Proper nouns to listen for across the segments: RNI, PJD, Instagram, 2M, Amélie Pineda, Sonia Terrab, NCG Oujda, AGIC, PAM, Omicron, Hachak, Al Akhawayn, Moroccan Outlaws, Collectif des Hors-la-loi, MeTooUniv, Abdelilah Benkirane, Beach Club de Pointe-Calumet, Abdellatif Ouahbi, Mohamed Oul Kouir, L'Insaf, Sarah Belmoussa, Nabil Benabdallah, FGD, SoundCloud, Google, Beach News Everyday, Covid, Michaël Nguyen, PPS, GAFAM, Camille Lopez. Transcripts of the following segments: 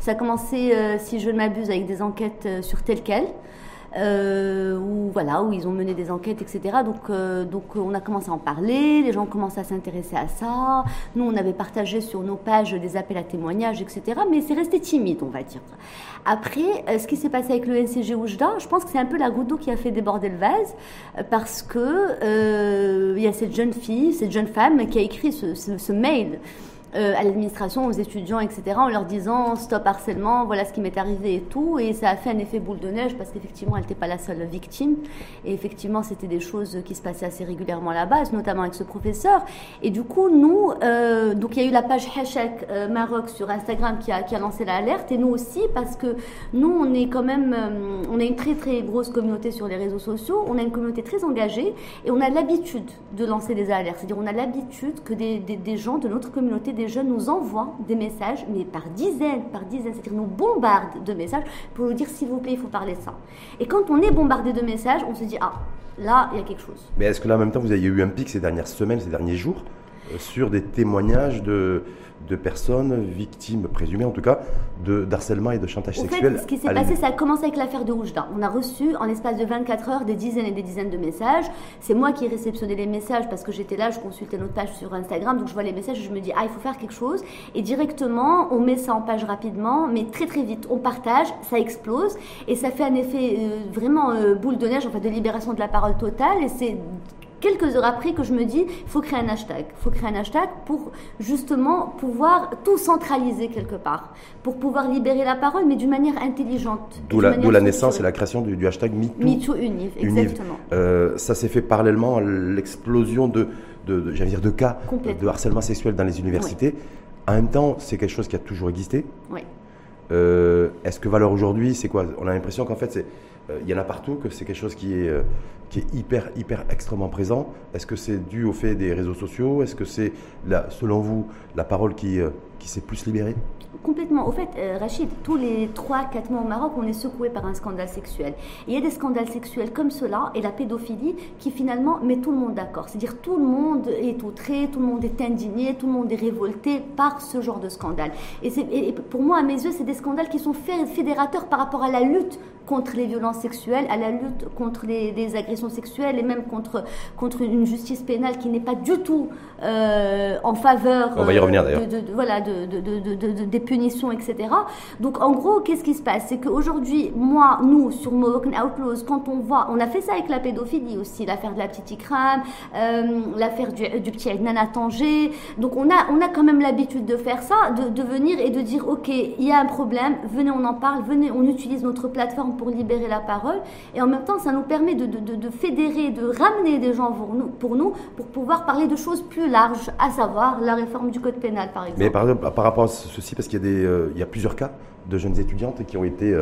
Ça a commencé, si je ne m'abuse, avec des enquêtes sur Tel Quel, où ils ont mené des enquêtes, etc. Donc on a commencé à en parler, les gens ont commencé à s'intéresser à ça. Nous, on avait partagé sur nos pages des appels à témoignages, etc. Mais c'est resté timide, on va dire. Après, ce qui s'est passé avec le NCG Oujda, je pense que c'est un peu la goutte d'eau qui a fait déborder le vase, parce que il y a cette jeune femme qui a écrit ce mail à l'administration, aux étudiants, etc., en leur disant « stop harcèlement, voilà ce qui m'est arrivé » et tout. Et ça a fait un effet boule de neige parce qu'effectivement, elle n'était pas la seule victime. Et effectivement, c'était des choses qui se passaient assez régulièrement là-bas, notamment avec ce professeur. Et du coup, nous, donc il y a eu la page Hachak Maroc sur Instagram qui a lancé l'alerte, et nous aussi, parce que nous, on est quand même, on a une très très grosse communauté sur les réseaux sociaux, on a une communauté très engagée, et on a l'habitude de lancer des alertes. C'est-à-dire, on a l'habitude que des gens de notre communauté, des jeunes, nous envoient des messages, mais par dizaines, c'est-à-dire nous bombardent de messages pour nous dire s'il vous plaît, il faut parler de ça. Et quand on est bombardé de messages, on se dit ah, là, il y a quelque chose. Mais est-ce que là, en même temps, vous avez eu un pic ces dernières semaines, ces derniers jours, sur des témoignages de personnes victimes, présumées en tout cas, d'harcèlement et de chantage sexuel. En fait, ce qui s'est passé, ça a commencé avec l'affaire de Oujda. On a reçu, en l'espace de 24 heures, des dizaines et des dizaines de messages. C'est moi qui ai réceptionné les messages parce que j'étais là, je consultais notre page sur Instagram, donc je vois les messages et je me dis, il faut faire quelque chose. Et directement, on met ça en page rapidement, mais très très vite, on partage, ça explose et ça fait un effet vraiment boule de neige, en fait, de libération de la parole totale. Et c'est quelques heures après que je me dis, il faut créer un hashtag pour justement pouvoir tout centraliser quelque part, pour pouvoir libérer la parole, mais d'une manière intelligente. D'où la naissance et la création du hashtag MeTooUniv. Exactement. Ça s'est fait parallèlement à l'explosion de cas de harcèlement sexuel dans les universités. Oui. En même temps, c'est quelque chose qui a toujours existé. Oui. Est-ce que valeur aujourd'hui, c'est quoi ? On a l'impression qu'en fait, il y en a partout, que c'est quelque chose qui est hyper extrêmement présent. Est-ce que c'est dû au fait des réseaux sociaux ? Est-ce que c'est, selon vous, la parole qui s'est plus libérée ? Complètement. Au fait, Rachid, tous les 3-4 mois au Maroc, on est secoué par un scandale sexuel. Et il y a des scandales sexuels comme cela et la pédophilie qui finalement met tout le monde d'accord. C'est-à-dire tout le monde est outré, tout le monde est indigné, tout le monde est révolté par ce genre de scandale. Et pour moi, à mes yeux, c'est des scandales qui sont fédérateurs par rapport à la lutte contre les violences sexuelles, à la lutte contre les agressions sexuelles et même contre une justice pénale qui n'est pas du tout en faveur des punitions, etc. Donc en gros, qu'est-ce qui se passe ? C'est qu'aujourd'hui, nous, sur Moroccan Outlaws, quand on voit, on a fait ça avec la pédophilie aussi, l'affaire de la petite Ikram, l'affaire du petit Adnan à Tanger. Donc on a quand même l'habitude de faire ça, de venir et de dire, ok, il y a un problème, venez, on en parle, venez, on utilise notre plateforme pour libérer la parole, et en même temps ça nous permet de fédérer, de ramener des gens pour pouvoir parler de choses plus larges, à savoir la réforme du code pénal par exemple. Mais par exemple, par rapport à ceci, parce qu'il y a il y a plusieurs cas de jeunes étudiantes qui ont été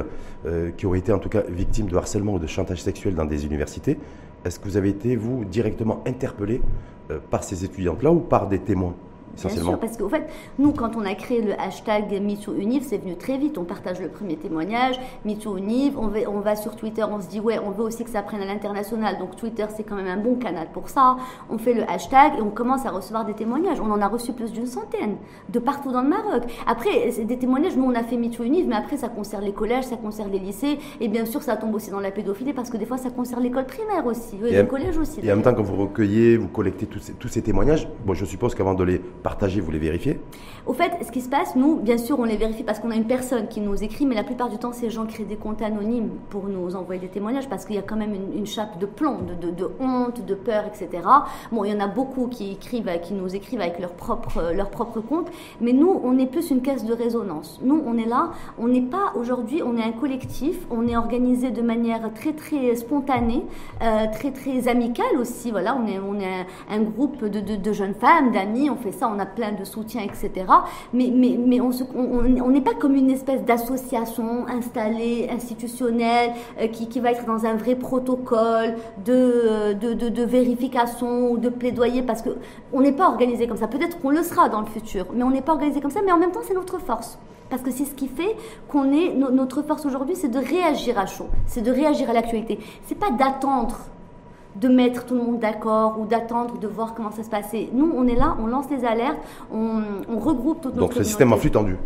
en tout cas victimes de harcèlement ou de chantage sexuel dans des universités, est-ce que vous avez été vous directement interpellé par ces étudiantes-là ou par des témoins ? Bien sûr, parce qu'en fait, nous, quand on a créé le hashtag MeTooUniv, c'est venu très vite. On partage le premier témoignage, MeTooUniv, on va sur Twitter, on se dit, on veut aussi que ça prenne à l'international. Donc Twitter, c'est quand même un bon canal pour ça. On fait le hashtag et on commence à recevoir des témoignages. On en a reçu plus d'une centaine, de partout dans le Maroc. Après, c'est des témoignages, nous, on a fait MeTooUniv, mais après, ça concerne les collèges, ça concerne les lycées. Et bien sûr, ça tombe aussi dans la pédophilie, parce que des fois, ça concerne l'école primaire aussi, les collèges aussi. Et en même temps, quand vous recueillez, vous collectez tous ces témoignages, je suppose qu'avant de les partager, vous les vérifiez ? Au fait, ce qui se passe, nous, bien sûr, on les vérifie parce qu'on a une personne qui nous écrit, mais la plupart du temps, ces gens créent des comptes anonymes pour nous envoyer des témoignages parce qu'il y a quand même une chape de plomb, de honte, de peur, etc. Bon, il y en a beaucoup qui nous écrivent avec leur propre compte, mais nous, on est plus une caisse de résonance. Nous, on est là, on n'est pas aujourd'hui, on est un collectif, on est organisé de manière très, très spontanée, très, très amicale aussi. Voilà, on est un groupe de jeunes femmes, d'amis, on fait ça, on a plein de soutien, etc. Mais on n'est pas comme une espèce d'association installée, institutionnelle, qui va être dans un vrai protocole de vérification ou de plaidoyer, parce qu'on n'est pas organisé comme ça. Peut-être qu'on le sera dans le futur, mais on n'est pas organisé comme ça. Mais en même temps, c'est notre force. Parce que c'est ce qui fait qu'on est... Notre force aujourd'hui, c'est de réagir à chaud. C'est de réagir à l'actualité. C'est pas d'attendre de mettre tout le monde d'accord ou d'attendre, de voir comment ça se passait. Nous, on est là, on lance les alertes, on regroupe toute notre communauté. Donc le système en flux tendu.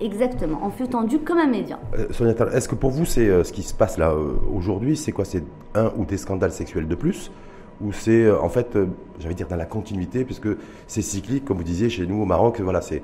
Exactement, en flux tendu comme un média. Sonia Terrab, est-ce que pour vous, c'est ce qui se passe là aujourd'hui, c'est quoi? C'est un ou des scandales sexuels de plus? Ou c'est en fait, j'allais dire, dans la continuité, puisque c'est cyclique, comme vous disiez, chez nous au Maroc, voilà, c'est...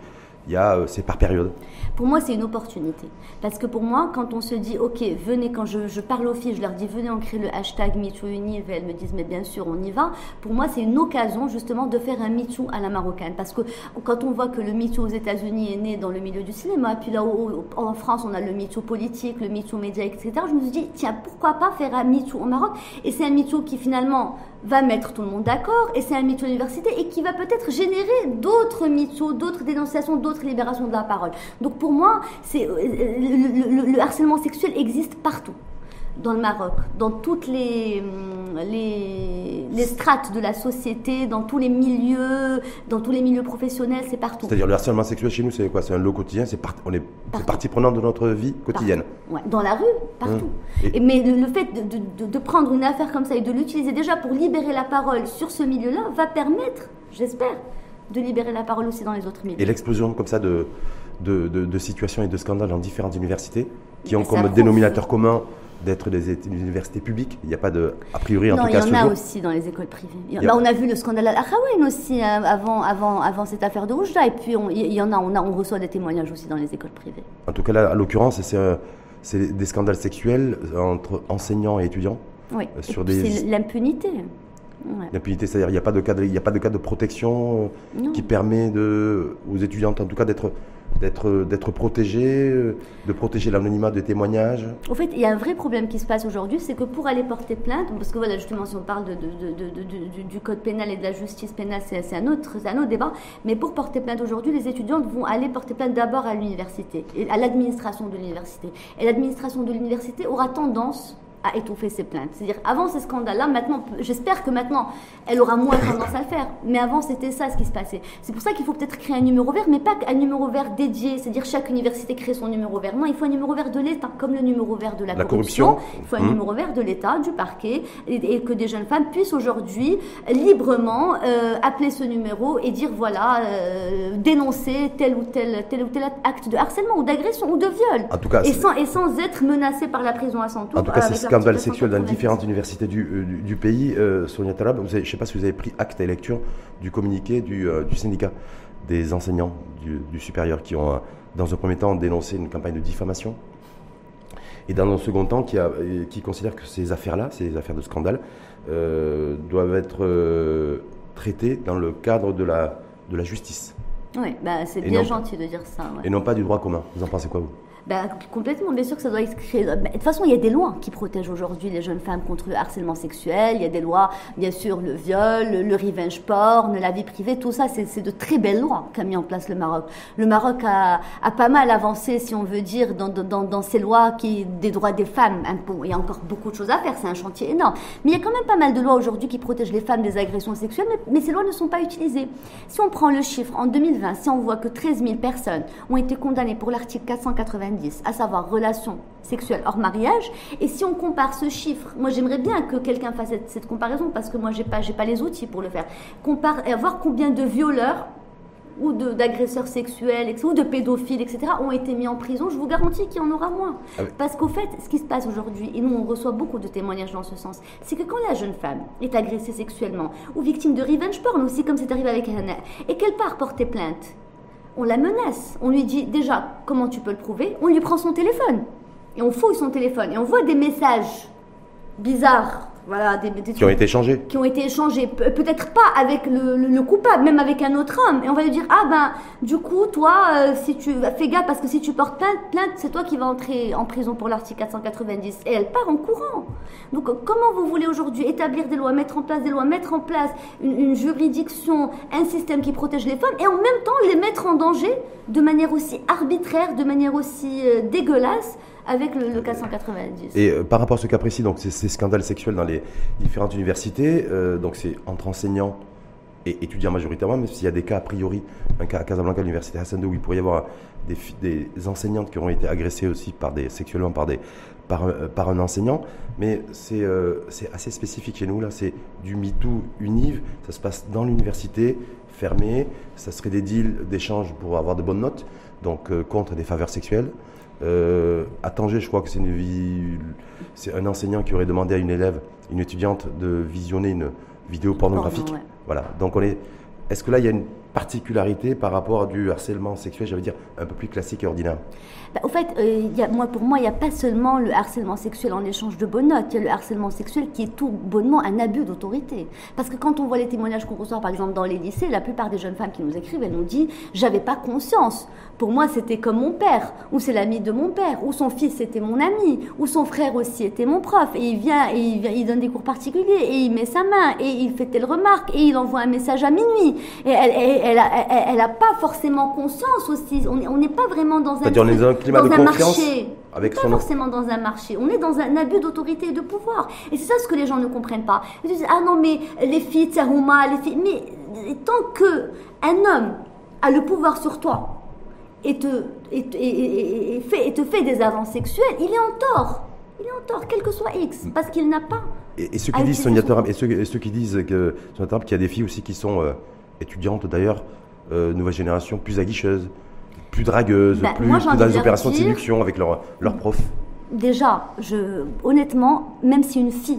c'est par période. Pour moi, c'est une opportunité. Parce que pour moi, quand on se dit, ok, venez, quand je parle aux filles, je leur dis, venez, on crée le hashtag MeTooUniv, elles me disent, mais bien sûr, on y va. Pour moi, c'est une occasion justement de faire un MeToo à la marocaine. Parce que quand on voit que le MeToo aux États-Unis est né dans le milieu du cinéma, puis là, en France, on a le MeToo politique, le MeToo média, etc. Je me suis dit, tiens, pourquoi pas faire un MeToo au Maroc? Et c'est un MeToo qui finalement va mettre tout le monde d'accord, et c'est un MeToo université, et qui va peut-être générer d'autres MeToo, d'autres dénonciations, d'autres libérations de la parole. Donc pour moi, le harcèlement sexuel existe partout, dans le Maroc, dans toutes les strates de la société, dans tous les milieux professionnels, c'est partout. C'est-à-dire le harcèlement sexuel chez nous, c'est quoi? C'est un lot quotidien, c'est partie prenante de notre vie quotidienne. Ouais, dans la rue, partout. Mais le fait de prendre une affaire comme ça et de l'utiliser déjà pour libérer la parole sur ce milieu-là va permettre, j'espère, de libérer la parole aussi dans les autres milieux. Et l'explosion comme ça de situations et de scandales dans différentes universités qui ont comme dénominateur commun d'être des universités publiques. Il n'y a pas de, a priori en tout cas. Non, il y en a aussi dans les écoles privées. Là, on a vu le scandale Al Akhawayn aussi avant cette affaire de Oujda. Et puis, on reçoit des témoignages aussi dans les écoles privées. En tout cas, là, à l'occurrence, c'est des scandales sexuels entre enseignants et étudiants. Oui. Sur des... C'est l'impunité. Ouais. L'impunité, c'est-à-dire qu'il n'y a pas de cas de protection qui permet aux étudiantes en tout cas d'être protégées, de protéger l'anonymat des témoignages. En fait, il y a un vrai problème qui se passe aujourd'hui, c'est que pour aller porter plainte, parce que voilà, justement, si on parle du code pénal et de la justice pénale, c'est un autre débat, mais pour porter plainte aujourd'hui, les étudiantes vont aller porter plainte d'abord à l'université, à l'administration de l'université. Et l'administration de l'université aura tendance à étouffer ses plaintes. C'est-à-dire, avant ces scandales-là, maintenant, j'espère que maintenant, elle aura moins tendance à le faire. Mais avant, c'était ça ce qui se passait. C'est pour ça qu'il faut peut-être créer un numéro vert, mais pas un numéro vert dédié. C'est-à-dire, chaque université crée son numéro vert. Non, il faut un numéro vert de l'État, comme le numéro vert de la corruption. Il faut un numéro vert de l'État, du parquet, et que des jeunes femmes puissent aujourd'hui, librement, appeler ce numéro et dire, voilà, dénoncer tel ou tel acte de harcèlement, ou d'agression, ou de viol. En tout cas, et sans être menacée par la prison à son tour. En tout cas, scandale sexuel dans différentes universités du pays. Sonia Terrab, je ne sais pas si vous avez pris acte et lecture du communiqué du syndicat des enseignants du supérieur qui ont, dans un premier temps, dénoncé une campagne de diffamation et dans un second temps qui considère que ces affaires-là, ces affaires de scandale, doivent être traitées dans le cadre de la justice. Oui, bah c'est bien gentil de dire ça. Ouais. Et non pas du droit commun. Vous en pensez quoi, vous? Ben, complètement, bien sûr que ça doit être créé. De toute façon, il y a des lois qui protègent aujourd'hui les jeunes femmes contre le harcèlement sexuel. Il y a des lois, bien sûr, le viol, le revenge porn, la vie privée, tout ça, c'est de très belles lois qu'a mis en place le Maroc. Le Maroc a pas mal avancé, si on veut dire, dans ces lois des droits des femmes. Il y a encore beaucoup de choses à faire, c'est un chantier énorme. Mais il y a quand même pas mal de lois aujourd'hui qui protègent les femmes des agressions sexuelles, mais ces lois ne sont pas utilisées. Si on prend le chiffre, en 2020, si on voit que 13 000 personnes ont été condamnées pour l'article 490, à savoir relations sexuelles hors mariage. Et si on compare ce chiffre, moi j'aimerais bien que quelqu'un fasse cette comparaison parce que moi j'ai pas les outils pour le faire. Voir combien de violeurs ou d'agresseurs sexuels ou de pédophiles, etc., ont été mis en prison, je vous garantis qu'il y en aura moins. Ah oui. Parce qu'au fait, ce qui se passe aujourd'hui, et nous on reçoit beaucoup de témoignages dans ce sens, c'est que quand la jeune femme est agressée sexuellement ou victime de revenge porn aussi, comme c'est arrivé avec Hannah, et qu'elle part porter plainte, on la menace, on lui dit déjà comment tu peux le prouver, on lui prend son téléphone et on fouille son téléphone et on voit des messages bizarres, voilà, qui ont été échangés, peut-être pas avec le coupable, même avec un autre homme, et on va lui dire ah ben du coup toi si tu fais gaffe parce que si tu portes plainte c'est toi qui vas entrer en prison pour l'article 490, et elle part en courant. Donc comment vous voulez aujourd'hui établir des lois, mettre en place une juridiction, un système qui protège les femmes et en même temps les mettre en danger de manière aussi arbitraire, de manière aussi dégueulasse avec le 490. Et par rapport à ce cas précis, donc ces scandales sexuels dans les différentes universités, donc c'est entre enseignants et étudiants majoritairement, même s'il y a des cas a priori, un cas à Casablanca, l'université Hassan II, où il pourrait y avoir des enseignantes qui auront été agressées aussi sexuellement par un enseignant, mais c'est assez spécifique chez nous, là, c'est du MeTooUniv, ça se passe dans l'université, fermée, ça serait des deals d'échange pour avoir de bonnes notes, donc contre des faveurs sexuelles. À Tanger, je crois que c'est un enseignant qui aurait demandé à une étudiante, de visionner une vidéo pornographique. Porno, ouais. Voilà. Donc est-ce que là il y a une particularité par rapport à du harcèlement sexuel, j'allais dire un peu plus classique et ordinaire? Au fait, pour moi, il n'y a pas seulement le harcèlement sexuel en échange de bonnes notes, il y a le harcèlement sexuel qui est tout bonnement un abus d'autorité. Parce que quand on voit les témoignages qu'on reçoit, par exemple, dans les lycées, la plupart des jeunes femmes qui nous écrivent, elles nous disent « j'avais pas conscience, pour moi c'était comme mon père, ou c'est l'ami de mon père, ou son fils était mon ami, ou son frère aussi était mon prof, et il vient, il donne des cours particuliers, et il met sa main, et il fait telle remarque, et il envoie un message à minuit ». Et elle n'a pas forcément conscience aussi, on n'est pas vraiment dans un climat de confiance marché. Avec pas forcément dans un marché, on est dans un abus d'autorité et de pouvoir. Et c'est ça ce que les gens ne comprennent pas. Ils disent « ah non mais les filles, Tsahouma, les filles… » Mais tant qu'un homme a le pouvoir sur toi et te fait des avances sexuelles, il est en tort. Il est en tort, quel que soit X, parce qu'il n'a pas… Et ceux qui disent Sonia Terrab, que Sonia Terrab, qu'il y a des filles aussi qui sont étudiantes d'ailleurs, nouvelle génération, plus aguicheuse, plus dragueuse, plus dans les opérations de séduction avec leur prof. Déjà, honnêtement, même si une fille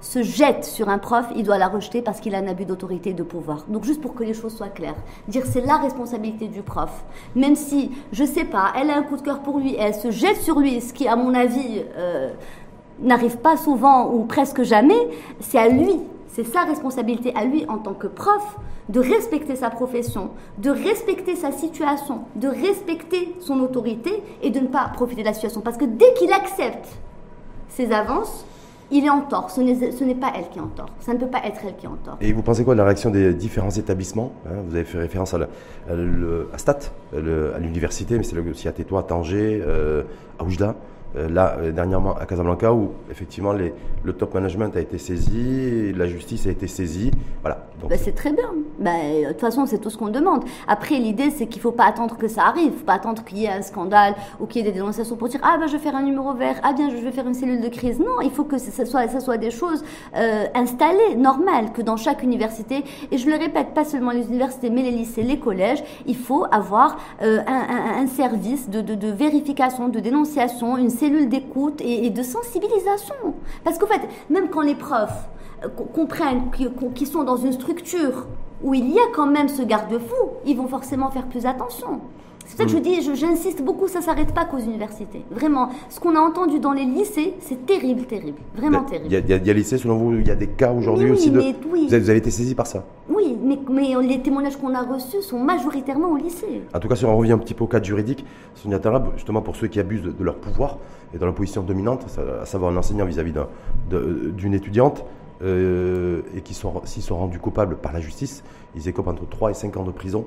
se jette sur un prof, il doit la rejeter parce qu'il a un abus d'autorité et de pouvoir. Donc juste pour que les choses soient claires, dire c'est la responsabilité du prof, même si, je sais pas, elle a un coup de cœur pour lui, elle se jette sur lui, ce qui à mon avis n'arrive pas souvent ou presque jamais, c'est à lui. C'est sa responsabilité à lui en tant que prof de respecter sa profession, de respecter sa situation, de respecter son autorité et de ne pas profiter de la situation. Parce que dès qu'il accepte ses avances, il est en tort. Ce n'est pas elle qui est en tort. Ça ne peut pas être elle qui est en tort. Et vous pensez quoi de la réaction des différents établissements? Vous avez fait référence à STAT, à l'université, mais c'est aussi à Tétouan, à Tanger, à Oujda. Là, dernièrement à Casablanca, où effectivement le top management a été saisi, la justice a été saisie. Voilà. Donc, c'est très bien. De toute façon, c'est tout ce qu'on demande. Après, l'idée, c'est qu'il ne faut pas attendre que ça arrive. Il ne faut pas attendre qu'il y ait un scandale ou qu'il y ait des dénonciations pour dire « Ah, je vais faire un numéro vert. Ah, bien, je vais faire une cellule de crise. » Non, il faut que ça soit des choses installées, normales, que dans chaque université. Et je le répète, pas seulement les universités, mais les lycées, les collèges. Il faut avoir un service de vérification, de dénonciation, une cellule d'écoute et de sensibilisation. Parce qu'en fait, même quand les profs comprennent qu'ils sont dans une structure où il y a quand même ce garde-fou, ils vont forcément faire plus attention. C'est pour ça que j'insiste beaucoup, ça ne s'arrête pas qu'aux universités. Vraiment, ce qu'on a entendu dans les lycées, c'est terrible, terrible. Vraiment terrible. Il y a lycées, selon vous, il y a des cas aujourd'hui aussi de… Oui. Vous avez été saisi par ça? Oui, mais les témoignages qu'on a reçus sont majoritairement au lycée. En tout cas, si on revient un petit peu au cadre juridique, Sonia Terrab, justement pour ceux qui abusent de leur pouvoir et dans leur position dominante, à savoir un enseignant vis-à-vis d'une étudiante, et qui s'ils sont rendus coupables par la justice, ils écopent entre 3 et 5 ans de prison.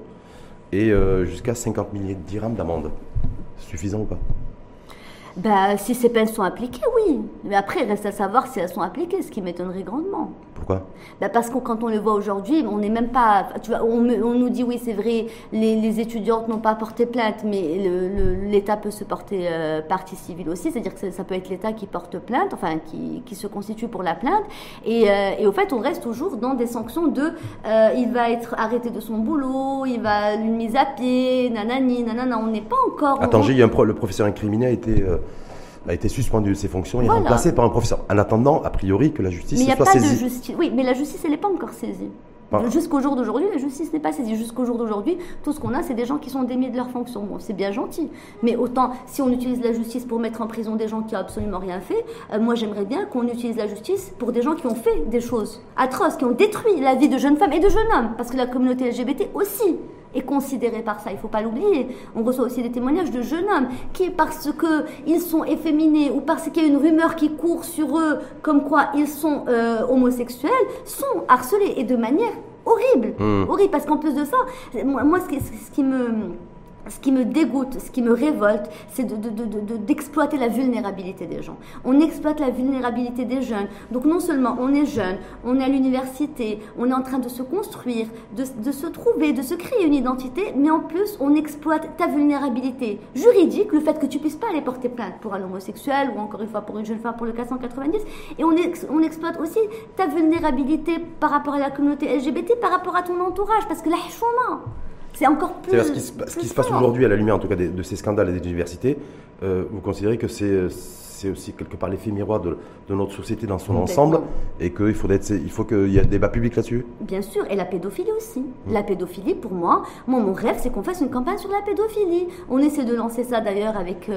Et jusqu'à 50 milliers de dirhams d'amende. Suffisant ou pas? Si ces peines sont appliquées, oui. Mais après, il reste à savoir si elles sont appliquées, ce qui m'étonnerait grandement. Pourquoi? Parce que quand on les voit aujourd'hui, on n'est même pas… Tu vois, on nous dit, oui, c'est vrai, les étudiantes n'ont pas porté plainte, mais l'État peut se porter partie civile aussi. C'est-à-dire que ça peut être l'État qui porte plainte, enfin, qui se constitue pour la plainte. Et au fait, on reste toujours dans des sanctions de… il va être arrêté de son boulot, il va une mise à pied, nanani, nanana. On n'est pas encore… À Tanger, le professeur incriminé a été suspendu de ses fonctions et remplacé par un professeur. En attendant, a priori, que la justice soit saisie. Oui, mais la justice, elle n'est pas encore saisie. Jusqu'au jour d'aujourd'hui, la justice n'est pas saisie. Jusqu'au jour d'aujourd'hui, tout ce qu'on a, c'est des gens qui sont démis de leurs fonctions. Bon, c'est bien gentil. Mais autant, si on utilise la justice pour mettre en prison des gens qui n'ont absolument rien fait, moi, j'aimerais bien qu'on utilise la justice pour des gens qui ont fait des choses atroces, qui ont détruit la vie de jeunes femmes et de jeunes hommes. Parce que la communauté LGBT aussi est considérée par ça. Il ne faut pas l'oublier. On reçoit aussi des témoignages de jeunes hommes qui, parce qu'ils sont efféminés ou parce qu'il y a une rumeur qui court sur eux comme quoi ils sont homosexuels, sont harcelés et de manière horrible. Horrible. Parce qu'en plus de ça, moi, ce qui me… Ce qui me dégoûte, ce qui me révolte, c'est d'exploiter la vulnérabilité des gens. On exploite la vulnérabilité des jeunes. Donc non seulement on est jeune, on est à l'université, on est en train de se construire, de se trouver, de se créer une identité, mais en plus on exploite ta vulnérabilité juridique, le fait que tu ne puisses pas aller porter plainte pour un homosexuel ou encore une fois pour une jeune femme pour le 490. Et on exploite aussi ta vulnérabilité par rapport à la communauté LGBT, par rapport à ton entourage, parce que là, chouma. C'est encore plus. C'est-à-dire ce qui se passe aujourd'hui, à la lumière en tout cas de ces scandales et des universités, vous considérez que c'est aussi quelque part l'effet miroir de notre société dans son ensemble et qu'il faut qu'il y ait un débat public là-dessus? Bien sûr, et la pédophilie aussi. La pédophilie, pour moi, mon rêve, c'est qu'on fasse une campagne sur la pédophilie. On essaie de lancer ça d'ailleurs avec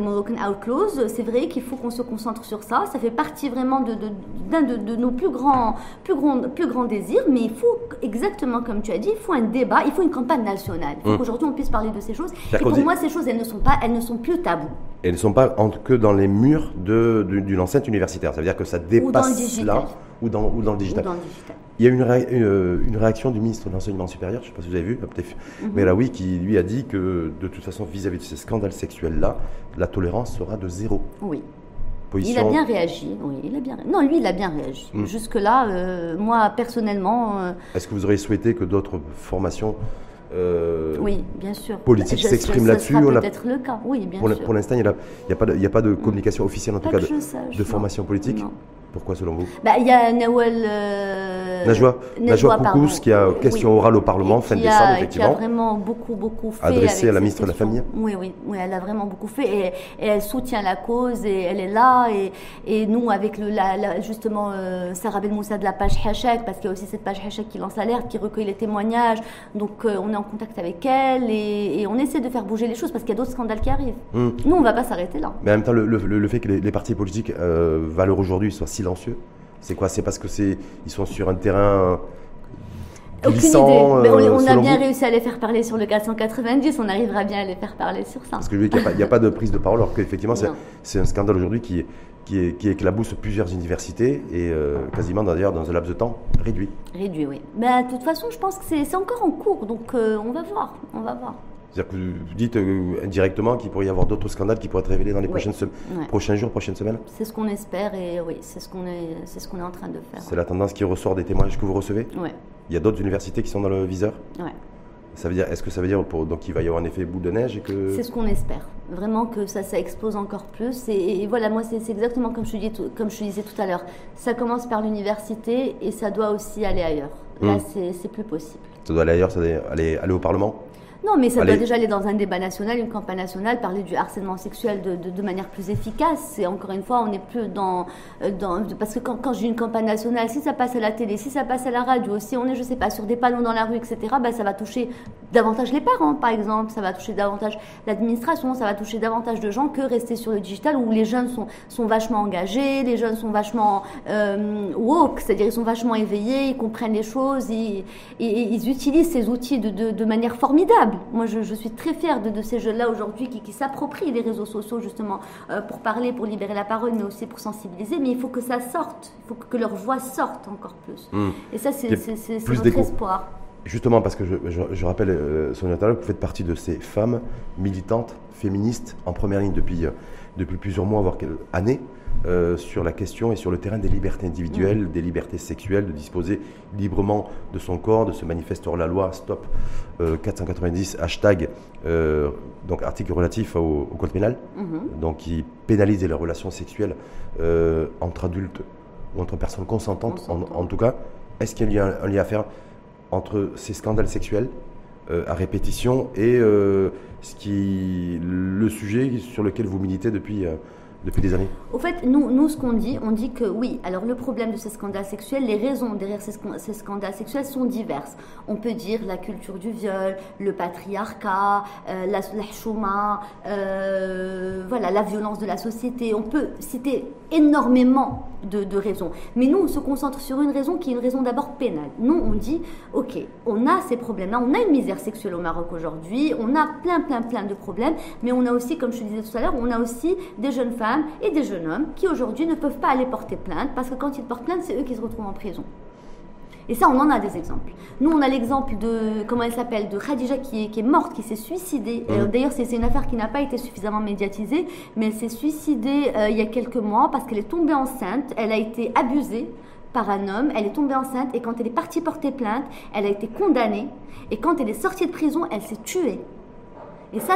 Moroccan Outlaws. C'est vrai qu'il faut qu'on se concentre sur ça. Ça fait partie vraiment de nos plus grands désirs, mais il faut, exactement comme tu as dit, il faut un débat, il faut une campagne nationale. Il faut qu'aujourd'hui on puisse parler de ces choses. Et pour moi, ces choses, elles ne sont plus taboues. Elles ne sont pas que dans les murs d'une enceinte universitaire. Ça veut dire que ça dépasse là ou dans le digital. Il y a une réaction du ministre de l'enseignement supérieur, je ne sais pas si vous avez vu, mais là oui, qui lui a dit que de toute façon, vis-à-vis de ces scandales sexuels-là, la tolérance sera de zéro. Oui. Position. Il a bien réagi. Oui, non, lui, il a bien réagi. Jusque-là, moi, personnellement... Est-ce que vous auriez souhaité que d'autres formations... oui, bien sûr. Politique s'exprime là-dessus. C'est peut-être le cas. Oui, bien sûr. Pour l'instant, il n'y a pas de communication officielle, en tout cas, de formation politique. Non. Pourquoi, selon vous? Il y a Najwa Koukous, qui a question orale au Parlement fin décembre, effectivement. Qui a vraiment beaucoup fait. Adressée à la ministre de la Famille. Oui, elle a vraiment beaucoup fait. Et elle soutient la cause, et elle est là. Et nous, avec justement Sarah Belmoussa de la page Hachak, parce qu'il y a aussi cette page Hachak qui lance l'alerte, qui recueille les témoignages. Donc, on est en contact avec elle et on essaie de faire bouger les choses parce qu'il y a d'autres scandales qui arrivent. Nous, on ne va pas s'arrêter là. Mais en même temps, le fait que les partis politiques, valeurs aujourd'hui, soient silencieux, c'est quoi? C'est parce qu'ils sont sur un terrain... Aucune idée. On a bien réussi à les faire parler sur le 490, on arrivera bien à les faire parler sur ça. Parce que je veux dire qu'il n'y a pas de prise de parole, alors qu'effectivement, c'est un scandale aujourd'hui qui éclabousse plusieurs universités et quasiment d'ailleurs dans un laps de temps réduit. Réduit, oui. De toute façon, je pense que c'est encore en cours, donc on va voir. C'est-à-dire que vous dites indirectement qu'il pourrait y avoir d'autres scandales qui pourraient être révélés dans les prochains jours, prochaines semaines? C'est ce qu'on espère et oui, c'est ce qu'on est en train de faire. C'est la tendance qui ressort des témoignages que vous recevez? Oui. Il y a d'autres universités qui sont dans le viseur? Oui. Ça veut dire, est-ce que ça veut dire qu'il va y avoir un effet boule de neige et que... C'est ce qu'on espère. Vraiment que ça explose encore plus. Et voilà, moi, c'est exactement comme je disais tout à l'heure. Ça commence par l'université et ça doit aussi aller ailleurs. Là, c'est plus possible. Ça doit aller ailleurs, ça doit aller au Parlement? Non, mais ça doit déjà aller dans un débat national, une campagne nationale, parler du harcèlement sexuel de manière plus efficace. Et encore une fois, on n'est plus parce que quand j'ai une campagne nationale, si ça passe à la télé, si ça passe à la radio, si on est, je sais pas, sur des panneaux dans la rue, etc., ça va toucher davantage les parents, par exemple. Ça va toucher davantage l'administration, ça va toucher davantage de gens que rester sur le digital où les jeunes sont vachement engagés, les jeunes sont vachement woke, c'est-à-dire ils sont vachement éveillés, ils comprennent les choses, ils utilisent ces outils de manière formidable. Moi, je suis très fière de ces jeunes-là aujourd'hui qui s'approprient les réseaux sociaux justement pour parler, pour libérer la parole, mais aussi pour sensibiliser. Mais il faut que ça sorte, il faut que leur voix sorte encore plus. Et ça, c'est notre espoir. Justement, parce que je rappelle, Sonia Terrab, que vous faites partie de ces femmes militantes, féministes, en première ligne depuis plusieurs mois, voire années, sur la question et sur le terrain des libertés individuelles, des libertés sexuelles, de disposer librement de son corps, de se manifester hors la loi, stop 490, hashtag, donc article relatif au code pénal, donc qui pénalise les relations sexuelles entre adultes ou entre personnes consentantes. En tout cas, est-ce qu'il y a un lien à faire entre ces scandales sexuels à répétition et le sujet sur lequel vous militez depuis des années? Au fait, nous ce qu'on dit, on dit que oui, alors le problème de ces scandales sexuels, les raisons derrière ces scandales sexuels sont diverses. On peut dire la culture du viol, le patriarcat, la chouma, voilà, la violence de la société. On peut citer énormément de raisons. Mais nous, on se concentre sur une raison qui est une raison d'abord pénale. Nous, on dit, ok, on a ces problèmes-là, on a une misère sexuelle au Maroc aujourd'hui, on a plein de problèmes, mais on a aussi, comme je te disais tout à l'heure, on a aussi des jeunes femmes et des jeunes hommes qui aujourd'hui ne peuvent pas aller porter plainte parce que quand ils portent plainte, c'est eux qui se retrouvent en prison. Et ça, on en a des exemples. Nous, on a l'exemple de, comment elle s'appelle, de Khadija qui est morte, qui s'est suicidée. D'ailleurs, c'est une affaire qui n'a pas été suffisamment médiatisée, mais elle s'est suicidée il y a quelques mois parce qu'elle est tombée enceinte, elle a été abusée par un homme, elle est tombée enceinte et quand elle est partie porter plainte, elle a été condamnée et quand elle est sortie de prison, elle s'est tuée. Et ça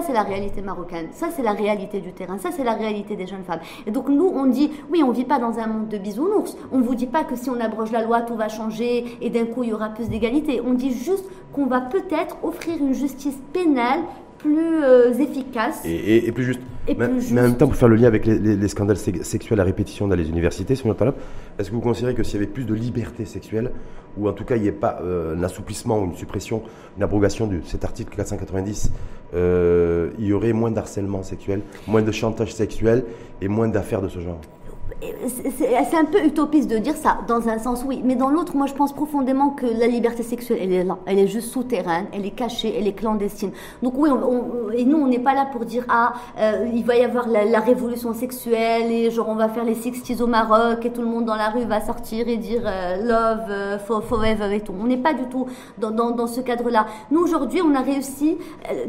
c'est la réalité marocaine, ça c'est la réalité du terrain, ça c'est la réalité des jeunes femmes. Et donc nous on dit, oui on vit pas dans un monde de bisounours, on vous dit pas que si on abroge la loi tout va changer et d'un coup il y aura plus d'égalité, on dit juste qu'on va peut-être offrir une justice pénale plus efficace et plus juste. Mais en même temps, pour faire le lien avec les scandales sexuels à répétition dans les universités, Sonia Terrab, est-ce que vous considérez que s'il y avait plus de liberté sexuelle, ou en tout cas il n'y ait pas un assouplissement ou une suppression, une abrogation de cet article 490, il y aurait moins d'harcèlement sexuel, moins de chantage sexuel et moins d'affaires de ce genre? C'est un peu utopiste de dire ça, dans un sens oui, mais dans l'autre, moi je pense profondément que la liberté sexuelle, elle est là, elle est juste souterraine, elle est cachée, elle est clandestine. Donc oui, et nous on n'est pas là pour dire ah, il va y avoir la révolution sexuelle et genre on va faire les 60s au Maroc et tout le monde dans la rue va sortir et dire love, forever et tout. On n'est pas du tout dans ce cadre-là. Nous aujourd'hui, on a réussi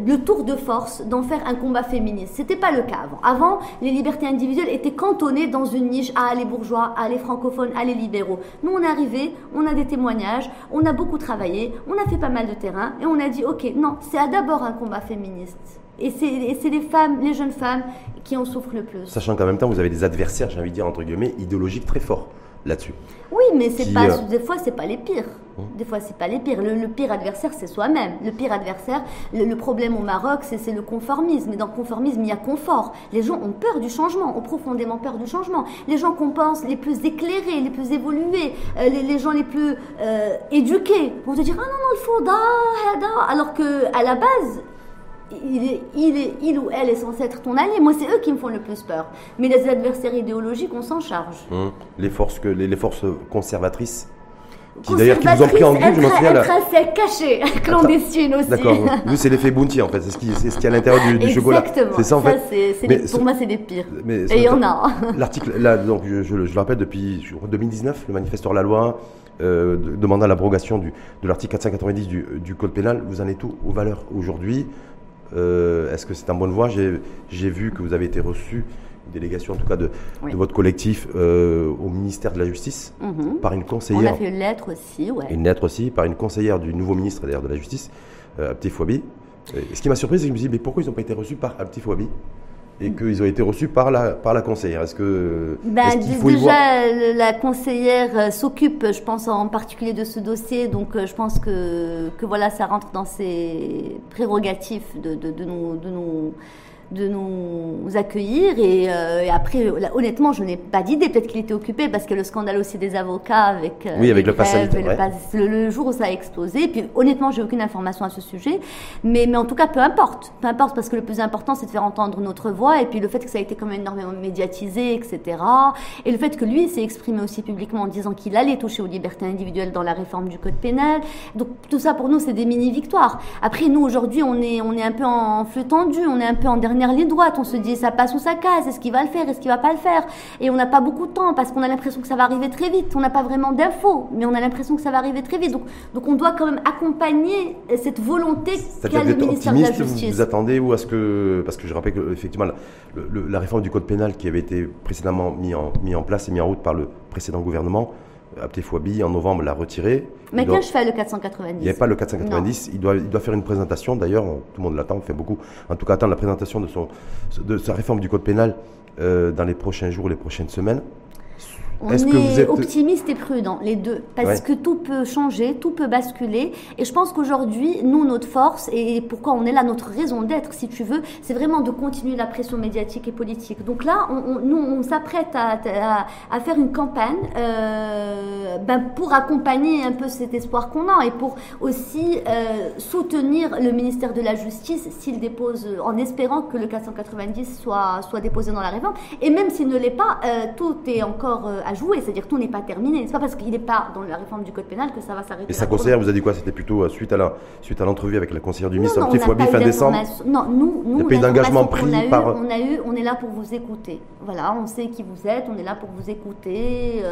le tour de force d'en faire un combat féministe. C'était pas le cas avant. Avant, les libertés individuelles étaient cantonnées dans une niche, ah les bourgeois, ah les francophones, ah les libéraux. Nous on est arrivés, on a des témoignages, on a beaucoup travaillé, on a fait pas mal de terrain et on a dit ok, non, c'est d'abord un combat féministe. Et c'est les femmes, les jeunes femmes qui en souffrent le plus. Sachant qu'en même temps vous avez des adversaires, j'ai envie de dire entre guillemets, idéologiques très forts là-dessus. Oui, mais c'est pas, des fois c'est pas les pires. Des fois, c'est pas les pires. Le pire adversaire, c'est soi-même. Le pire adversaire, le problème au Maroc, c'est le conformisme. Et dans le conformisme, il y a confort. Les gens ont peur du changement, ont profondément peur du changement. Les gens qu'on pense les plus éclairés, les plus évolués, les gens les plus éduqués, vont te dire ah non, il faut da. Alors qu'à la base, il ou elle est censé être ton allié. Moi, c'est eux qui me font le plus peur. Mais les adversaires idéologiques, on s'en charge. Les forces conservatrices. Qui d'ailleurs qui nous ont pris en guise, je m'en souviens là. C'est cachée, clandestine aussi. D'accord, nous c'est l'effet Bounty en fait, c'est ce qui est à l'intérieur du chocolat. Exactement, c'est ça en fait. Pour moi c'est des pires. Mais et il y en a. L'article, là, donc je le rappelle, depuis 2019, le manifesteur la loi demandant l'abrogation de l'article 490 du code pénal, vous en êtes où aux valeurs aujourd'hui? Est-ce que c'est en bonne voie? J'ai vu que vous avez été reçu. Délégation en tout cas de votre collectif au ministère de la Justice par une conseillère. On a fait une lettre aussi, ouais. Une lettre aussi par une conseillère du nouveau ministre d'ailleurs de la Justice, Abdellatif Ouahbi. Et ce qui m'a surpris, c'est que je me suis dit mais pourquoi ils n'ont pas été reçus par Abdellatif Ouahbi et qu'ils ont été reçus par la conseillère. Est-ce que déjà la conseillère s'occupe, je pense en particulier de ce dossier, donc je pense que voilà ça rentre dans ses prérogatives de nous accueillir et après là, honnêtement je n'ai pas d'idée, peut-être qu'il était occupé parce que le scandale aussi des avocats avec, avec le pass sanitaire, le jour où ça a explosé, et puis honnêtement j'ai aucune information à ce sujet, mais en tout cas peu importe parce que le plus important c'est de faire entendre notre voix et puis le fait que ça a été quand même énormément médiatisé etc, et le fait que lui s'est exprimé aussi publiquement en disant qu'il allait toucher aux libertés individuelles dans la réforme du code pénal, donc tout ça pour nous c'est des mini-victoires. Après nous aujourd'hui on est un peu en flux tendu, on est un peu en dernier ligne droite, on se dit ça passe ou ça casse, est-ce qu'il va le faire, est-ce qu'il va pas le faire, et on n'a pas beaucoup de temps parce qu'on a l'impression que ça va arriver très vite, on n'a pas vraiment d'infos mais on a l'impression que ça va arriver très vite, donc on doit quand même accompagner cette volonté qu'a le ministère de la Justice. Vous attendez ou est-ce que, parce que je rappelle que effectivement la réforme du code pénal qui avait été précédemment mis en place et mis en route par le précédent gouvernement, Abdellatif Ouahbi en novembre l'a retiré. Maintenant, je fais le 490. Il n'y a pas le 490. Il doit faire une présentation. D'ailleurs, tout le monde l'attend. On fait beaucoup. En tout cas, attendre la présentation de sa réforme du code pénal dans les prochains jours, les prochaines semaines. Est-ce que vous êtes optimiste et prudent, les deux, parce que tout peut changer, tout peut basculer. Et je pense qu'aujourd'hui, nous, notre force, et pourquoi on est là, notre raison d'être, si tu veux, c'est vraiment de continuer la pression médiatique et politique. Donc là, nous, on s'apprête à faire une campagne pour accompagner un peu cet espoir qu'on a et pour aussi soutenir le ministère de la Justice s'il dépose, en espérant que le 490 soit déposé dans la réforme. Et même s'il ne l'est pas, tout est encore à jouer, c'est-à-dire tout n'est pas terminé. C'est pas parce qu'il n'est pas dans la réforme du code pénal que ça va s'arrêter. Et sa conseillère vous a dit quoi? C'était plutôt suite à l'entrevue avec la conseillère du ministre Ouahbi fin décembre. Non, nous, on est là pour vous écouter. Voilà, on sait qui vous êtes, on est là pour vous écouter.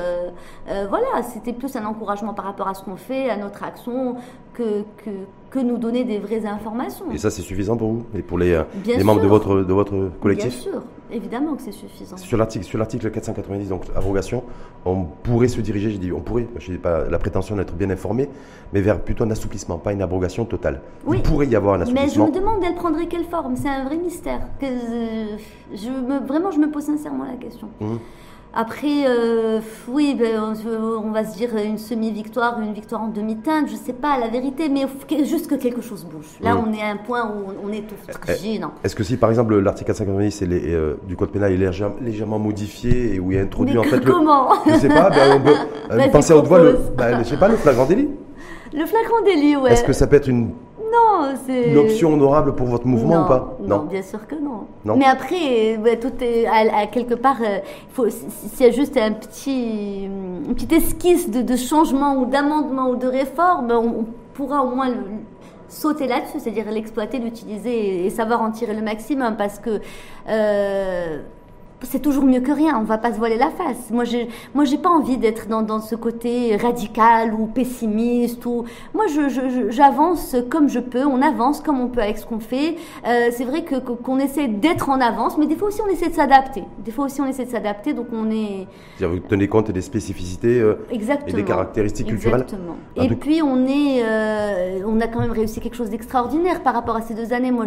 Voilà, c'était plus un encouragement par rapport à ce qu'on fait, à notre action, que nous donner des vraies informations. Et ça, c'est suffisant pour vous et pour les membres de votre collectif? Bien sûr, évidemment que c'est suffisant. Sur l'article 490, donc abrogation, on pourrait se diriger, je dis on pourrait, je n'ai pas la prétention d'être bien informé, mais vers plutôt un assouplissement, pas une abrogation totale. Oui, il pourrait y avoir un assouplissement. Mais je me demande, elle prendrait quelle forme? C'est un vrai mystère. Vraiment, je me pose sincèrement la question. Mmh. Après, oui, on va se dire une semi-victoire, une victoire en demi-teinte, je ne sais pas la vérité, mais juste que quelque chose bouge. Là, on est à un point où on est tout gênant. Est-ce que si, par exemple, l'article 490 du Code pénal est légèrement modifié et où il est introduit mais en fait… comment le, je ne sais pas, on peut penser à haute voix, je ne sais pas, le flagrant délit. Le flagrant délit, ouais. Est-ce que ça peut être une option honorable pour votre mouvement ou pas? Non, bien sûr que non. Mais après, tout est à quelque part. S'il y a juste une petite esquisse de changement ou d'amendement ou de réforme, on pourra au moins sauter là-dessus, c'est-à-dire l'exploiter, l'utiliser et savoir en tirer le maximum, parce que c'est toujours mieux que rien, on ne va pas se voiler la face. Moi, je n'ai pas envie d'être dans ce côté radical ou pessimiste. Moi, j'avance comme je peux, on avance comme on peut avec ce qu'on fait. C'est vrai qu'on essaie d'être en avance, mais des fois aussi, on essaie de s'adapter. Donc on est… C'est-à-dire vous tenez compte des spécificités et des caractéristiques culturelles. Exactement. Et puis, on a quand même réussi quelque chose d'extraordinaire par rapport à ces 2 années. Moi,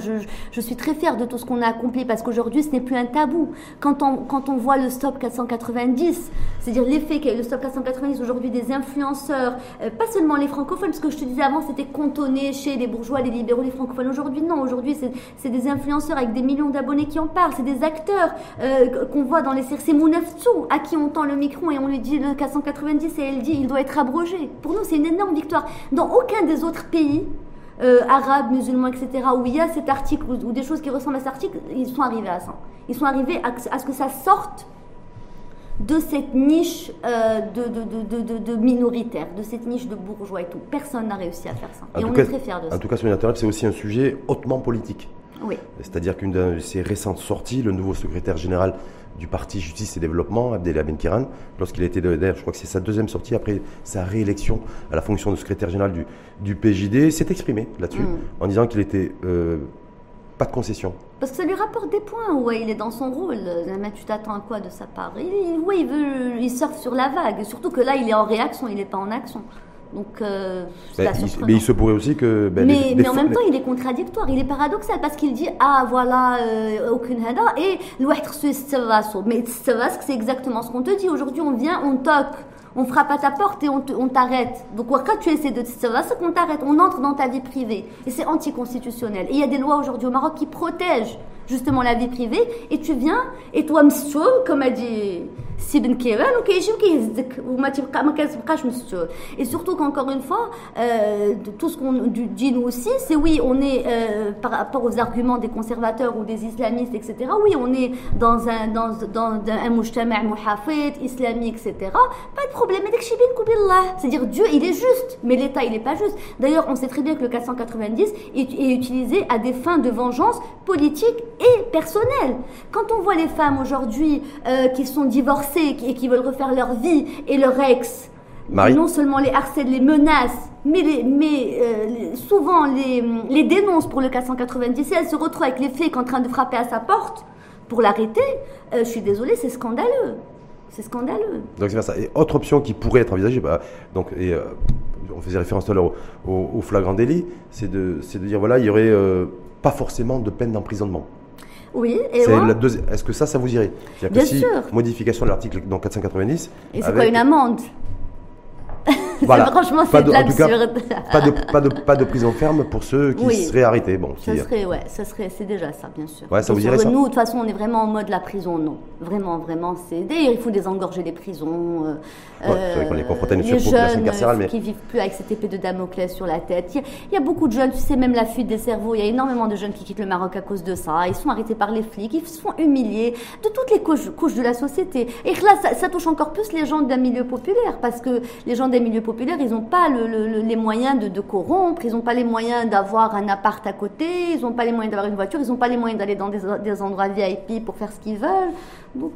je suis très fière de tout ce qu'on a accompli, parce qu'aujourd'hui, ce n'est plus un tabou. Quand on voit le stop 490, c'est-à-dire l'effet qu'a eu le stop 490 aujourd'hui des influenceurs, pas seulement les francophones, parce que je te disais avant c'était cantonné chez les bourgeois, les libéraux, les francophones. Aujourd'hui non, aujourd'hui c'est des influenceurs avec des millions d'abonnés qui en parlent, c'est des acteurs qu'on voit dans les cirques, c'est Mounaftou à qui on tend le micro et on lui dit le 490 et elle dit il doit être abrogé. Pour nous c'est une énorme victoire. Dans aucun des autres pays, arabes, musulmans, etc., où il y a cet article ou des choses qui ressemblent à cet article, ils sont arrivés à ça. Ils sont arrivés à ce que ça sorte de cette niche de minoritaire, de cette niche de bourgeois et tout. Personne n'a réussi à faire ça. Et on est très fiers de ça. En tout cas, Sonia Terrab, c'est aussi un sujet hautement politique. Oui. C'est-à-dire qu'une de ses récentes sorties, le nouveau secrétaire général du parti Justice et Développement, Abdelilah Benkirane, lorsqu'il a été, d'ailleurs, je crois que c'est sa 2e sortie après sa réélection à la fonction de secrétaire général du PJD, s'est exprimé là-dessus en disant qu'il était pas de concession. Parce que ça lui rapporte des points, ouais, il est dans son rôle. Mais tu t'attends à quoi de sa part? Il surfe sur la vague, surtout que là, il est en réaction, il n'est pas en action. Donc, mais il se pourrait aussi que… mais en même temps, il est contradictoire, il est paradoxal, parce qu'il dit « Ah, voilà, aucune hada » et « l'ouahtre su istavasso ». Mais « istavask », c'est exactement ce qu'on te dit. Aujourd'hui, on vient, on toque, on frappe à ta porte et on t'arrête. Donc, quand tu essaies de « istavask », on t'arrête, on entre dans ta vie privée. Et c'est anticonstitutionnel. Et il y a des lois aujourd'hui au Maroc qui protègent justement la vie privée, et tu viens, et toi, « comme a dit… Et surtout qu'encore une fois, tout ce qu'on dit nous aussi, c'est oui, on est par rapport aux arguments des conservateurs ou des islamistes, etc. Oui, on est dans un mujtama' muhafid, islamique, etc. Pas de problème. C'est-à-dire Dieu, il est juste, mais l'État, il n'est pas juste. D'ailleurs, on sait très bien que le 490 est utilisé à des fins de vengeance politique et personnelle. Quand on voit les femmes aujourd'hui qui sont divorcées, et qui veulent refaire leur vie et leur ex, Marie, non seulement les harcèlent, les menacent, mais souvent les dénoncent pour le 490, et elle se retrouve avec les flics en train de frapper à sa porte pour l'arrêter. Je suis désolée, c'est scandaleux. C'est scandaleux. Donc c'est bien ça. Et autre option qui pourrait être envisagée, on faisait référence tout à l'heure au flagrant délit, c'est de dire voilà, il n'y aurait pas forcément de peine d'emprisonnement. Oui, et est-ce que ça vous irait? Bien sûr. Modification de l'article 490. Et c'est avec… quoi, une amende? Voilà. Franchement, c'est de l'absurde. Pas de prison ferme pour ceux qui seraient arrêtés. Bon, c'est déjà ça, bien sûr. Ouais, ça vous dirait ça. Nous, de toute façon, on est vraiment en mode la prison, non. Vraiment, c'est... D'ailleurs, il faut désengorger les prisons. C'est vrai qu'on est confronté à une surpopulation carcérale. Les jeunes qui vivent plus avec cette épée de Damoclès sur la tête. Il y a beaucoup de jeunes, tu sais, même la fuite des cerveaux. Il y a énormément de jeunes qui quittent le Maroc à cause de ça. Ils sont arrêtés par les flics, ils se font humilier de toutes les couches de la société. Et là, ça touche encore plus les gens d'un milieu populaire, parce que les gens des milieux populaires, ils n'ont pas les moyens de corrompre, ils n'ont pas les moyens d'avoir un appart à côté, ils n'ont pas les moyens d'avoir une voiture, ils n'ont pas les moyens d'aller dans des endroits VIP pour faire ce qu'ils veulent. Donc,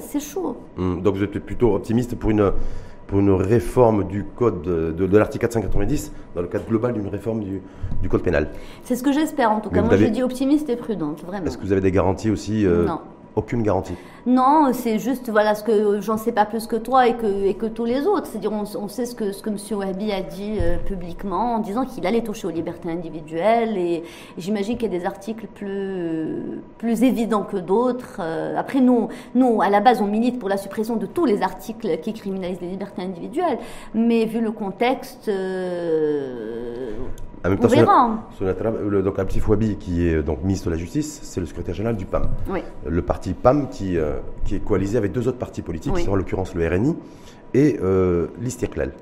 c'est chaud. Donc, vous êtes plutôt optimiste pour une réforme du code de l'article 490 dans le cadre global d'une réforme du code pénal. C'est ce que j'espère en tout cas. Moi, je dis optimiste et prudente, vraiment. Est-ce que vous avez des garanties aussi Non. Aucune garantie. Non, c'est juste ce que j'en sais pas plus que toi et que tous les autres. C'est-à-dire, on sait ce que M. Ouahbi a dit publiquement en disant qu'il allait toucher aux libertés individuelles. Et j'imagine qu'il y a des articles plus évidents que d'autres. Après, nous, à la base, on milite pour la suppression de tous les articles qui criminalisent les libertés individuelles. Mais vu le contexte, en même temps, donc Abdellatif Ouahbi, qui est donc ministre de la Justice, c'est le secrétaire général du PAM. Oui. Le parti PAM qui est coalisé avec deux autres partis politiques, qui sont en l'occurrence le RNI et l'Istiklal.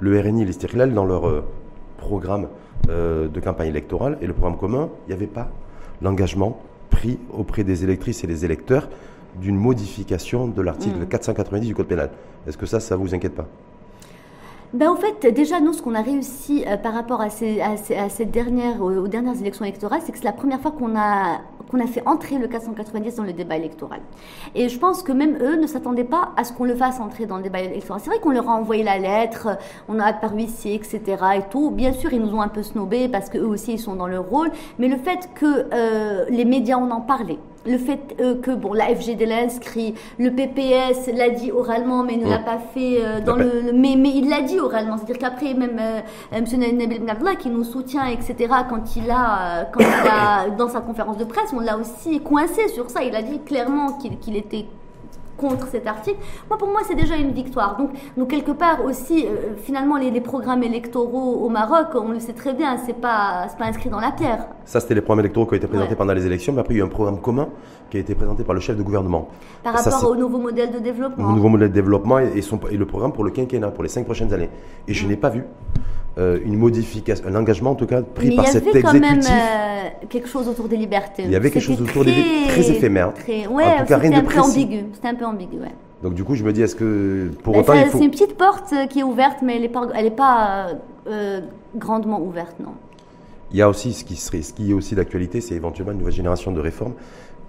Le RNI et l'Istiklal, dans leur programme de campagne électorale et le programme commun, il n'y avait pas l'engagement pris auprès des électrices et des électeurs d'une modification de l'article 490 du Code pénal. Est-ce que ça vous inquiète pas ? Ben, en fait, déjà, nous, ce qu'on a réussi par rapport aux dernières élections électorales, c'est que c'est la première fois qu'on a fait entrer le 490 dans le débat électoral. Et je pense que même eux ne s'attendaient pas à ce qu'on le fasse entrer dans le débat électoral. C'est vrai qu'on leur a envoyé la lettre, on a par huissier, etc. et tout. Bien sûr, ils nous ont un peu snobés parce qu'eux aussi, ils sont dans leur rôle. Mais le fait que les médias en parlaient, le fait que la FGD l'a inscrit, le PPS l'a dit oralement, mais ne l'a pas fait mais il l'a dit oralement. C'est-à-dire qu'après, même M. Nabil Benabdallah, qui nous soutient, etc., quand il a dans sa conférence de presse, on l'a aussi coincé sur ça. Il a dit clairement qu'il était contre cet article. Moi, pour moi, c'est déjà une victoire. Donc quelque part aussi, finalement, les programmes électoraux au Maroc, on le sait très bien, c'est pas inscrit dans la pierre. Ça, c'était les programmes électoraux qui ont été présentés pendant les élections, mais après, il y a eu un programme commun qui a été présenté par le chef de gouvernement. Par rapport au nouveau modèle de développement. Le nouveau modèle de développement et le programme pour le quinquennat, pour les 5 prochaines années. Et je n'ai pas vu une modification, un engagement en tout cas pris par cet exécutif. Mais il y avait quand même quelque chose autour des libertés. Il y avait quelque chose autour des libertés, très éphémère. En tout cas, rien de précis. C'était un peu ambigu, ouais. Donc du coup, je me dis, est-ce que autant il faut... C'est une petite porte qui est ouverte, mais elle n'est pas grandement ouverte, non. Il y a aussi ce qui est aussi d'actualité, c'est éventuellement une nouvelle génération de réformes,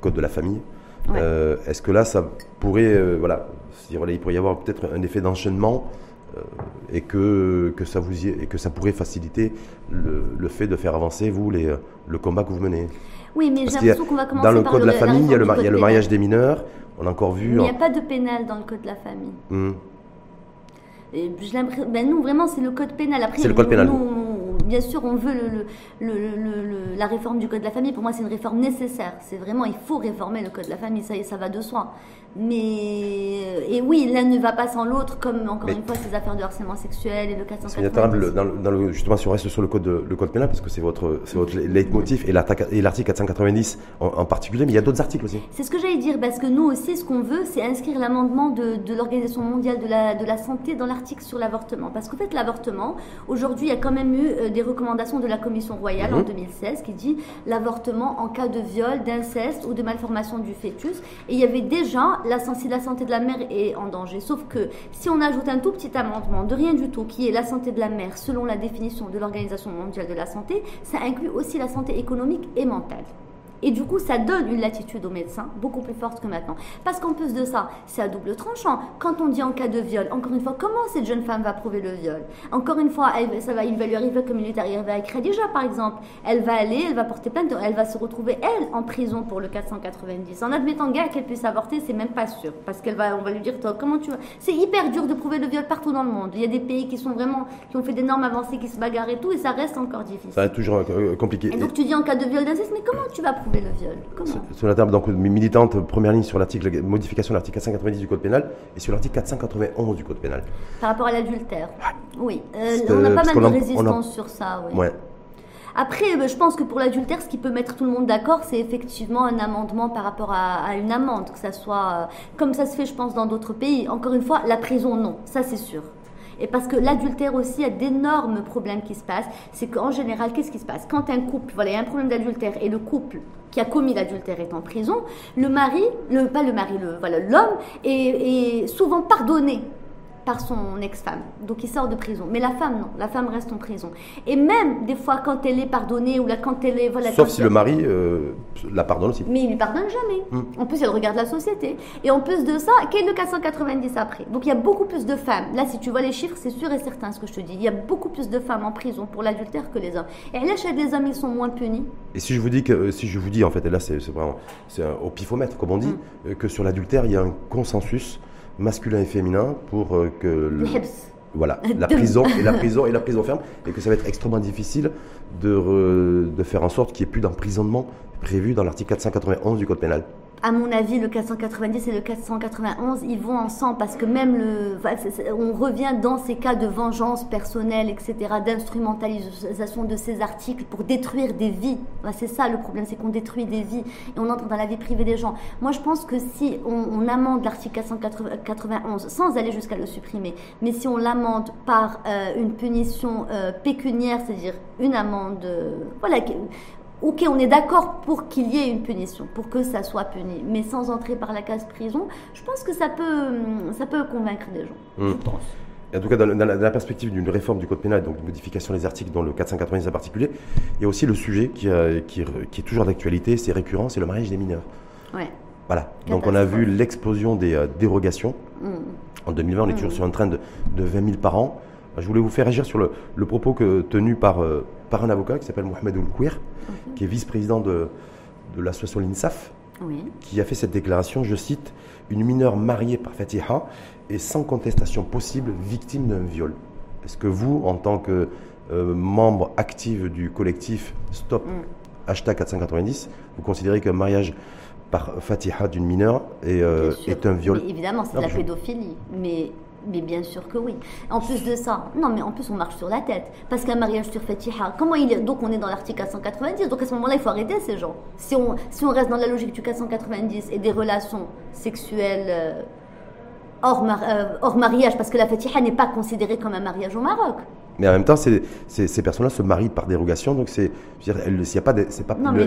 code de la famille. Ouais. Est-ce que là, ça pourrait, il pourrait y avoir peut-être un effet d'enchaînement et que ça pourrait faciliter le fait de faire avancer le combat que vous menez. Oui, mais j'ai l'impression qu'on va commencer par le code de la famille. Il y a le mariage des mineurs. On a encore vu. Mais il n'y a pas de pénal dans le code de la famille. Et nous, vraiment, c'est le code pénal. Après, c'est le code pénal. Bien sûr, on veut la réforme du Code de la famille. Pour moi, c'est une réforme nécessaire. C'est vraiment, il faut réformer le Code de la famille. Ça va de soi. Mais l'un ne va pas sans l'autre, comme une fois ces affaires de harcèlement sexuel et de 490. Justement, si on reste sur le code pénal, parce que c'est votre leitmotiv, et l'article 490 en particulier, mais il y a d'autres articles aussi. C'est ce que j'allais dire, parce que nous aussi, ce qu'on veut, c'est inscrire l'amendement de l'Organisation mondiale de la santé dans l'article sur l'avortement. Parce qu'en fait, l'avortement, aujourd'hui, il y a quand même eu des recommandations de la Commission royale en 2016 qui dit l'avortement en cas de viol, d'inceste ou de malformation du fœtus. Et il y avait déjà la santé de la mère est en danger. Sauf que si on ajoute un tout petit amendement de rien du tout qui est la santé de la mère selon la définition de l'Organisation mondiale de la santé, ça inclut aussi la santé économique et mentale. Et du coup, ça donne une latitude aux médecins beaucoup plus forte que maintenant. Parce qu'en plus de ça, c'est à double tranchant. Quand on dit en cas de viol, encore une fois, comment cette jeune femme va prouver le viol ? Encore une fois, il va lui arriver comme il est arrivé à Khadija, par exemple. Elle va porter plainte, elle va se retrouver, elle, en prison pour le 490. En admettant, gars, qu'elle puisse avorter, c'est même pas sûr. Parce qu'on va lui dire, toi, comment tu vas ? C'est hyper dur de prouver le viol partout dans le monde. Il y a des pays qui ont fait d'énormes avancées, qui se bagarrent et tout, et ça reste encore difficile. Ça reste toujours compliqué. Et donc, tu dis en cas de viol d'inceste, mais comment tu vas prouver prouver le viol. Comment ? Sonia Terrab, donc militante première ligne sur l'article modification de l'article 490 du code pénal et sur l'article 491 du code pénal. Par rapport à l'adultère. Oui. On a pas mal de résistance sur ça. Oui. Ouais. Après, je pense que pour l'adultère, ce qui peut mettre tout le monde d'accord, c'est effectivement un amendement par rapport à une amende, que ça soit comme ça se fait, je pense, dans d'autres pays. Encore une fois, la prison, non, ça c'est sûr. Et parce que l'adultère aussi, il y a d'énormes problèmes qui se passent. C'est qu'en général, qu'est-ce qui se passe? Quand un couple, voilà, il y a un problème d'adultère et le couple qui a commis l'adultère est en prison, le mari, l'homme est souvent pardonné par son ex-femme. Donc il sort de prison. Mais la femme, non. La femme reste en prison. Et même des fois, quand elle est pardonnée ou quand elle est... Voilà, sauf si le mari la pardonne aussi. Mais il ne lui pardonne jamais. En plus, elle regarde la société. Et en plus de ça, quel est le 490 après? Donc il y a beaucoup plus de femmes. Là, si tu vois les chiffres, c'est sûr et certain ce que je te dis. Il y a beaucoup plus de femmes en prison pour l'adultère que les hommes. Et là, chez les hommes, ils sont moins punis. Et si je vous dis, en fait, et là, c'est vraiment au pifomètre, comme on dit, que sur l'adultère, il y a un consensus masculin et féminin pour que la prison ferme, et que ça va être extrêmement difficile de faire en sorte qu'il n'y ait plus d'emprisonnement prévu dans l'article 491 du code pénal. À mon avis, le 490 et le 491, ils vont ensemble, parce que même on revient dans ces cas de vengeance personnelle, etc., d'instrumentalisation de ces articles pour détruire des vies. C'est ça le problème, c'est qu'on détruit des vies et on entre dans la vie privée des gens. Moi, je pense que si on amende l'article 491 sans aller jusqu'à le supprimer, mais si on l'amende par une punition pécuniaire, c'est-à-dire une amende, ok, on est d'accord pour qu'il y ait une punition, pour que ça soit puni, mais sans entrer par la case prison, je pense que ça peut convaincre des gens, je pense. Et en tout cas, dans la perspective d'une réforme du code pénal, donc une modification des articles, dont le 490 en particulier, il y a aussi le sujet qui est toujours d'actualité, c'est récurrent, c'est le mariage des mineurs. Ouais. Voilà, donc on a vu l'explosion des dérogations. En 2020, on est toujours sur un train de 20 000 par an. Je voulais vous faire agir sur le propos tenu par un avocat qui s'appelle Mohamed Oul Kouir, qui est vice-président de l'association L'Insaf, qui a fait cette déclaration, je cite, « Une mineure mariée par Fatiha est sans contestation possible victime d'un viol ». Est-ce que vous, en tant que membre actif du collectif Stop hashtag 490, vous considérez qu'un mariage par Fatiha d'une mineure est un viol? Mais évidemment, c'est de la pédophilie, mais bien sûr que oui. En plus de ça, non, mais en plus on marche sur la tête. Parce qu'un mariage sur Fatiha, donc on est dans l'article 490, donc à ce moment-là, il faut arrêter ces gens. Si on reste dans la logique du 490 et des relations sexuelles hors mariage, parce que la Fatiha n'est pas considérée comme un mariage au Maroc. Mais en même temps, ces personnes-là se marient par dérogation, donc c'est, je veux dire, elles ne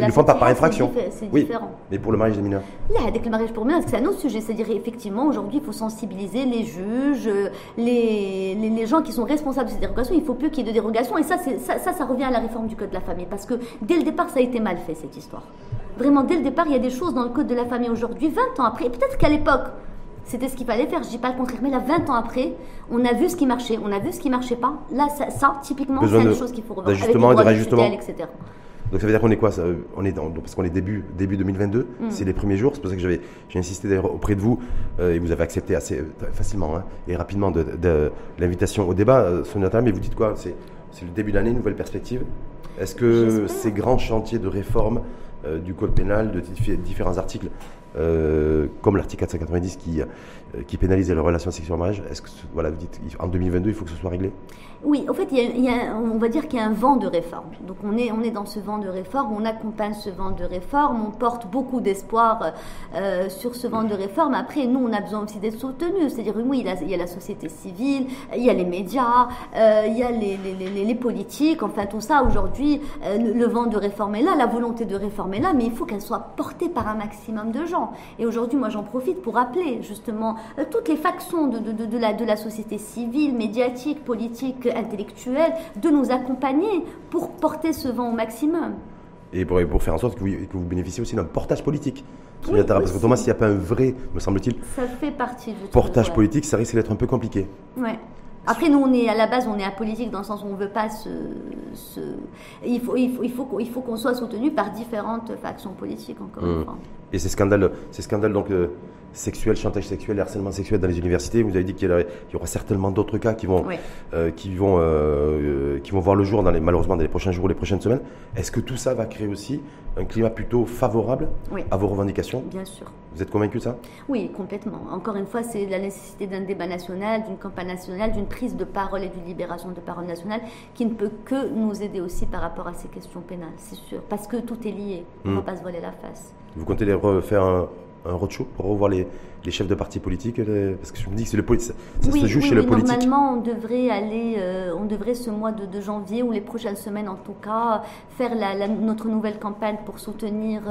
le font pas par infraction. C'est différent. Mais pour le mariage des mineurs. Là, avec le mariage pour mineurs, c'est un autre sujet. C'est-à-dire, effectivement, aujourd'hui, il faut sensibiliser les juges, les gens qui sont responsables de ces dérogations. Il ne faut plus qu'il y ait de dérogations. Et ça revient à la réforme du Code de la famille, parce que dès le départ, ça a été mal fait, cette histoire. Vraiment, dès le départ, il y a des choses dans le Code de la famille aujourd'hui, 20 ans après, et peut-être qu'à l'époque, c'était ce qu'il fallait faire, je ne dis pas le contraire, mais là, 20 ans après, on a vu ce qui marchait, on a vu ce qui ne marchait pas. Là, ça typiquement, c'est une chose qu'il faut revoir, avec les droits de tutelle, etc. Donc ça veut dire qu'on est quoi ça, parce qu'on est début 2022, c'est les premiers jours, c'est pour ça que j'ai insisté d'ailleurs auprès de vous, et vous avez accepté assez facilement et rapidement de l'invitation au débat, Sonia Terrab, mais vous dites quoi? C'est le début de l'année, une nouvelle perspective. Est-ce que ces grands chantiers de réforme du code pénal, de différents articles, comme l'article 490 qui pénalise les relations sexuelles en mariage, est-ce que vous dites en 2022 il faut que ce soit réglé? Oui, en fait, on va dire qu'il y a un vent de réforme. Donc on est dans ce vent de réforme, on accompagne ce vent de réforme, on porte beaucoup d'espoir sur ce vent de réforme. Après, nous, on a besoin aussi d'être soutenus. C'est-à-dire, oui, il y a la société civile, il y a les médias, il y a les politiques, enfin tout ça. Aujourd'hui, le vent de réforme est là, la volonté de réforme est là, mais il faut qu'elle soit portée par un maximum de gens. Et aujourd'hui, moi, j'en profite pour rappeler justement toutes les factions de la société civile, médiatique, politique, intellectuelle, de nous accompagner pour porter ce vent au maximum. Et pour faire en sorte que vous bénéficiez aussi d'un portage politique. Oui, parce que Thomas, s'il n'y a pas un vrai, me semble-t-il, ça fait partie du portage politique, ça risque d'être un peu compliqué. Ouais. Après, nous, à la base, on est apolitique dans le sens où on ne veut pas Il faut qu'on soit soutenu par différentes factions politiques, encore une fois. Et ces scandales, donc, sexuels, chantage sexuel, harcèlement sexuel dans les universités, vous avez dit qu'il y aura certainement d'autres cas qui vont, oui, qui vont voir le jour, dans les, malheureusement, dans les prochains jours ou les prochaines semaines. Est-ce que tout ça va créer aussi un climat plutôt favorable, oui, à vos revendications? Bien sûr. Vous êtes convaincu de ça? Oui, complètement. Encore une fois, c'est la nécessité d'un débat national, d'une campagne nationale, d'une prise de parole et d'une libération de parole nationale qui ne peut que nous aider aussi par rapport à ces questions pénales, c'est sûr. Parce que tout est lié, on ne va pas se voiler la face. Vous comptez les refaire un roadshow pour revoir les chefs de partis politiques, parce que je me dis que c'est le politique, ça se joue chez le politique. Normalement, on devrait aller, on devrait ce mois de janvier ou les prochaines semaines en tout cas faire notre nouvelle campagne pour soutenir,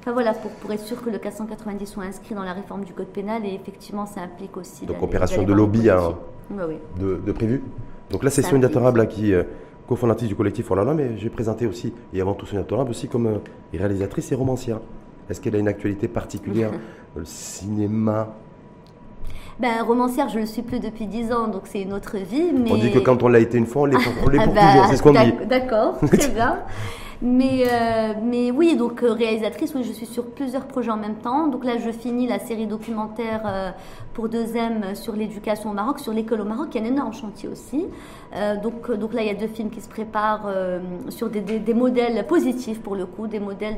enfin voilà, pour être sûr que le 490 soit inscrit dans la réforme du code pénal, et effectivement, ça implique aussi. Donc opération de lobby de prévu. Donc là, c'est Sonia Terrab qui cofondatrice du collectif Pour la loi, mais j'ai présenté aussi, et avant tout Sonia Terrab aussi comme réalisatrice et romancière. Est-ce qu'elle a une actualité particulière dans le cinéma? Ben, romancière, je ne le suis plus depuis 10 ans, donc c'est une autre vie. Mais... on dit que quand on l'a été une fois, on l'est pour toujours, c'est ce qu'on dit. D'accord, très bien. Mais oui, donc réalisatrice, oui, je suis sur plusieurs projets en même temps. Donc là, je finis la série documentaire pour 2M sur l'éducation au Maroc, sur l'école au Maroc. Il y a un énorme chantier aussi. Donc là, il y a 2 films qui se préparent sur des modèles positifs pour le coup, des modèles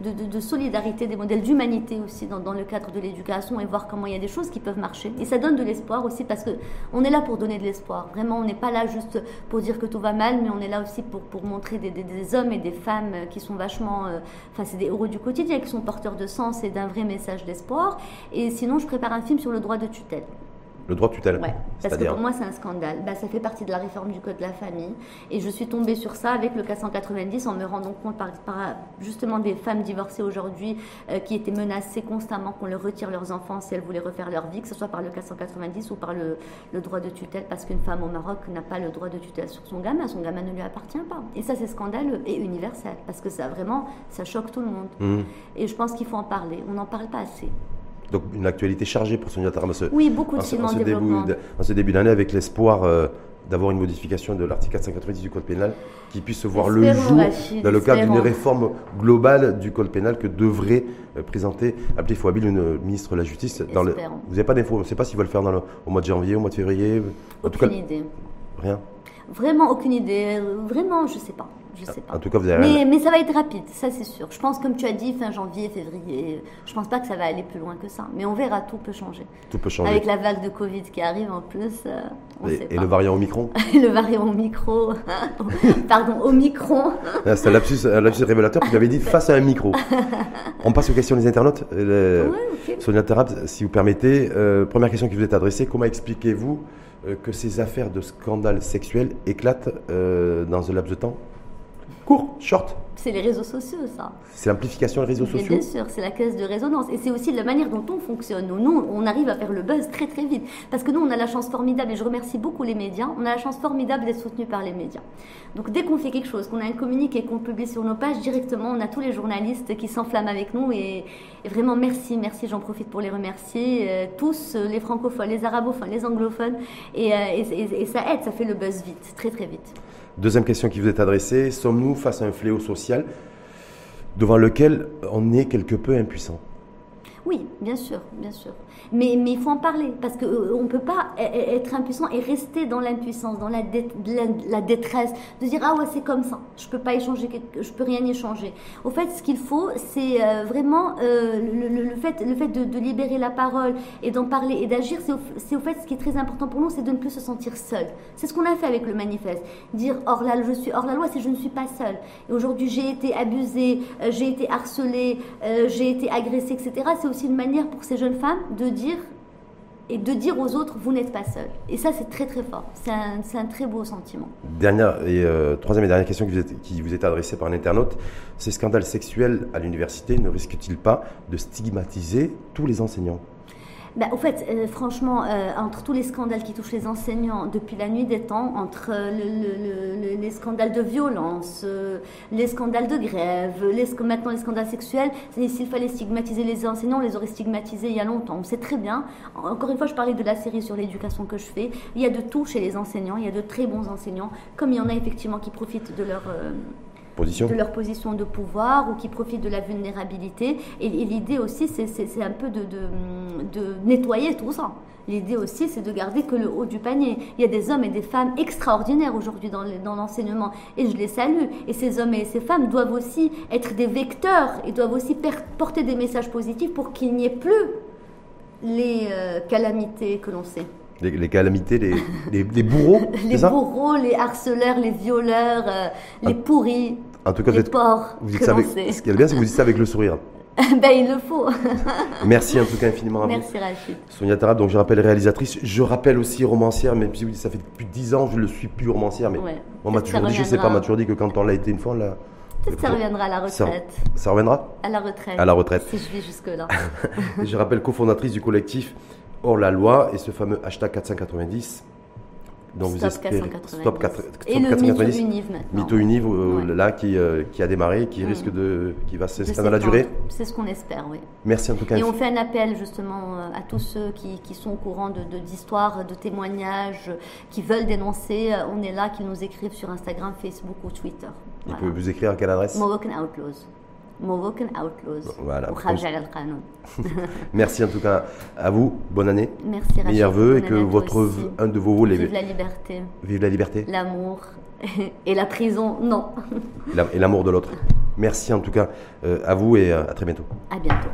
de solidarité, des modèles d'humanité aussi dans le cadre de l'éducation, et voir comment il y a des choses qui peuvent marcher. Et ça donne de l'espoir aussi, parce qu'on est là pour donner de l'espoir. Vraiment, on n'est pas là juste pour dire que tout va mal, mais on est là aussi pour montrer des hommes et des femmes qui sont vachement, enfin c'est des héros du quotidien, qui sont porteurs de sens et d'un vrai message d'espoir. Et sinon, je prépare un film sur le droit de tutelle. Le droit de tutelle. Ouais, parce que pour moi, c'est un scandale. Bah, ça fait partie de la réforme du Code de la famille. Et je suis tombée sur ça avec le 490 en me rendant compte par justement des femmes divorcées aujourd'hui qui étaient menacées constamment qu'on leur retire leurs enfants si elles voulaient refaire leur vie, que ce soit par le 490 ou par le droit de tutelle, parce qu'une femme au Maroc n'a pas le droit de tutelle sur son gamin. Son gamin ne lui appartient pas. Et ça, c'est scandaleux et universel, parce que ça, vraiment, ça choque tout le monde. Et je pense qu'il faut en parler. On n'en parle pas assez. Donc une actualité chargée pour Sonia Terrab. Oui, beaucoup de films en développement. En ce début d'année, avec l'espoir d'avoir une modification de l'article 490 du Code pénal qui puisse se voir le jour dans le cadre d'une réforme globale du Code pénal que devrait présenter Abdellatif Ouahbi, le ministre de la Justice. Vous n'avez pas d'infos, on ne sait pas s'ils veulent le faire au mois de janvier, au mois de février. En tout cas, aucune idée. Rien. Vraiment aucune idée. Vraiment, je ne sais pas. Je sais pas. En tout cas, vous avez mais ça va être rapide, ça c'est sûr. Je pense, comme tu as dit, fin janvier, février, je ne pense pas que ça va aller plus loin que ça. Mais on verra, tout peut changer. Tout peut changer. Avec la vague de Covid qui arrive en plus, on sait pas. Et le variant Omicron. Le variant Omicron. Pardon, Omicron. C'est un lapsus révélateur, tu l'avais dit face à un micro. On passe aux questions des internautes. Sonia Terrab, si vous permettez, première question qui vous est adressée, comment expliquez-vous que ces affaires de scandales sexuels éclatent dans un laps de temps court, short? C'est les réseaux sociaux, ça. C'est l'amplification des réseaux sociaux. Bien sûr, c'est la caisse de résonance. Et c'est aussi la manière dont on fonctionne. Nous, on arrive à faire le buzz très très vite. Parce que nous, on a la chance formidable, et je remercie beaucoup les médias, on a la chance formidable d'être soutenus par les médias. Donc dès qu'on fait quelque chose, qu'on a un communiqué, qu'on publie sur nos pages, directement, on a tous les journalistes qui s'enflamment avec nous. Et vraiment, merci, j'en profite pour les remercier. Tous, les francophones, les arabophones, les anglophones. Et ça aide, ça fait le buzz vite, très très vite. Deuxième question qui vous est adressée, sommes-nous face à un fléau social devant lequel on est quelque peu impuissant? Oui, bien sûr. Mais il faut en parler, parce qu'on ne peut pas être impuissant et rester dans l'impuissance, dans la détresse, de dire « Ah ouais, c'est comme ça, je ne peux rien échanger ». Au fait, ce qu'il faut, c'est vraiment le fait de libérer la parole et d'en parler et d'agir. C'est au fait, ce qui est très important pour nous, c'est de ne plus se sentir seul. C'est ce qu'on a fait avec le manifeste. Dire « je suis hors la loi », c'est « je ne suis pas seul ». Et aujourd'hui, j'ai été abusée, j'ai été harcelée, j'ai été agressée, etc. C'est aussi une manière pour ces jeunes femmes de dire aux autres, vous n'êtes pas seuls. Et ça, c'est très très fort. C'est un très beau sentiment. Troisième et dernière question qui vous est adressée par un internaute. Ces scandales sexuels à l'université ne risquent-ils pas de stigmatiser tous les enseignants? Au fait, franchement, entre tous les scandales qui touchent les enseignants depuis la nuit des temps, entre les scandales de violence, les scandales de grève, maintenant les scandales sexuels, s'il fallait stigmatiser les enseignants, on les aurait stigmatisés il y a longtemps. On sait très bien. Encore une fois, je parlais de la série sur l'éducation que je fais. Il y a de tout chez les enseignants. Il y a de très bons enseignants, comme il y en a effectivement qui profitent de leur... position. De leur position de pouvoir ou qui profitent de la vulnérabilité. Et l'idée aussi, c'est un peu de nettoyer tout ça. L'idée aussi, c'est de garder que le haut du panier. Il y a des hommes et des femmes extraordinaires aujourd'hui dans l'enseignement, et je les salue. Et ces hommes et ces femmes doivent aussi être des vecteurs et doivent aussi porter des messages positifs pour qu'il n'y ait plus les calamités que l'on sait. Les calamités, les bourreaux, les bourreaux, les harceleurs, les violeurs, les pourris, en tout cas, les porcs. Ce qui est bien, c'est que vous dites ça avec le sourire. Ben, il le faut. Merci en tout cas infiniment à vous. Merci Rachid. Sonia Terrab, donc je rappelle réalisatrice, je rappelle aussi romancière, même si ça fait plus de 10 ans, je ne le suis plus romancière, mais ouais. On m'a toujours dit, je ne sais pas, on m'a toujours dit que quand on l'a été une fois, on l'a... Peut-être ça reviendra à la retraite. Ça reviendra ? À la retraite. À la retraite. Si je vis jusque-là. Je rappelle cofondatrice du collectif Hors la Loi et ce fameux hashtag 490. Donc Stop, vous espérez, 490. Stop 490. Et le MeTooUniv maintenant. MeTooUniv, ouais. Là, qui a démarré, qui risque de, qui va s'installer dans la durée. C'est ce qu'on espère, oui. Merci en tout cas. Et on fait un appel justement à tous ceux qui sont au courant d'histoires, de témoignages, qui veulent dénoncer. On est là, qu'ils nous écrivent sur Instagram, Facebook ou Twitter. Voilà. Ils peuvent vous écrire à quelle adresse? Moroccan Outlaws. Moroccan Outlaws. Voilà. Merci en tout cas à vous. Bonne année. Merci Rachid. Meilleurs vœux et que votre, un de vos vœux... Vive la liberté. Vive la liberté. L'amour et la prison, non. Et l'amour de l'autre. Merci en tout cas à vous et à très bientôt. À bientôt.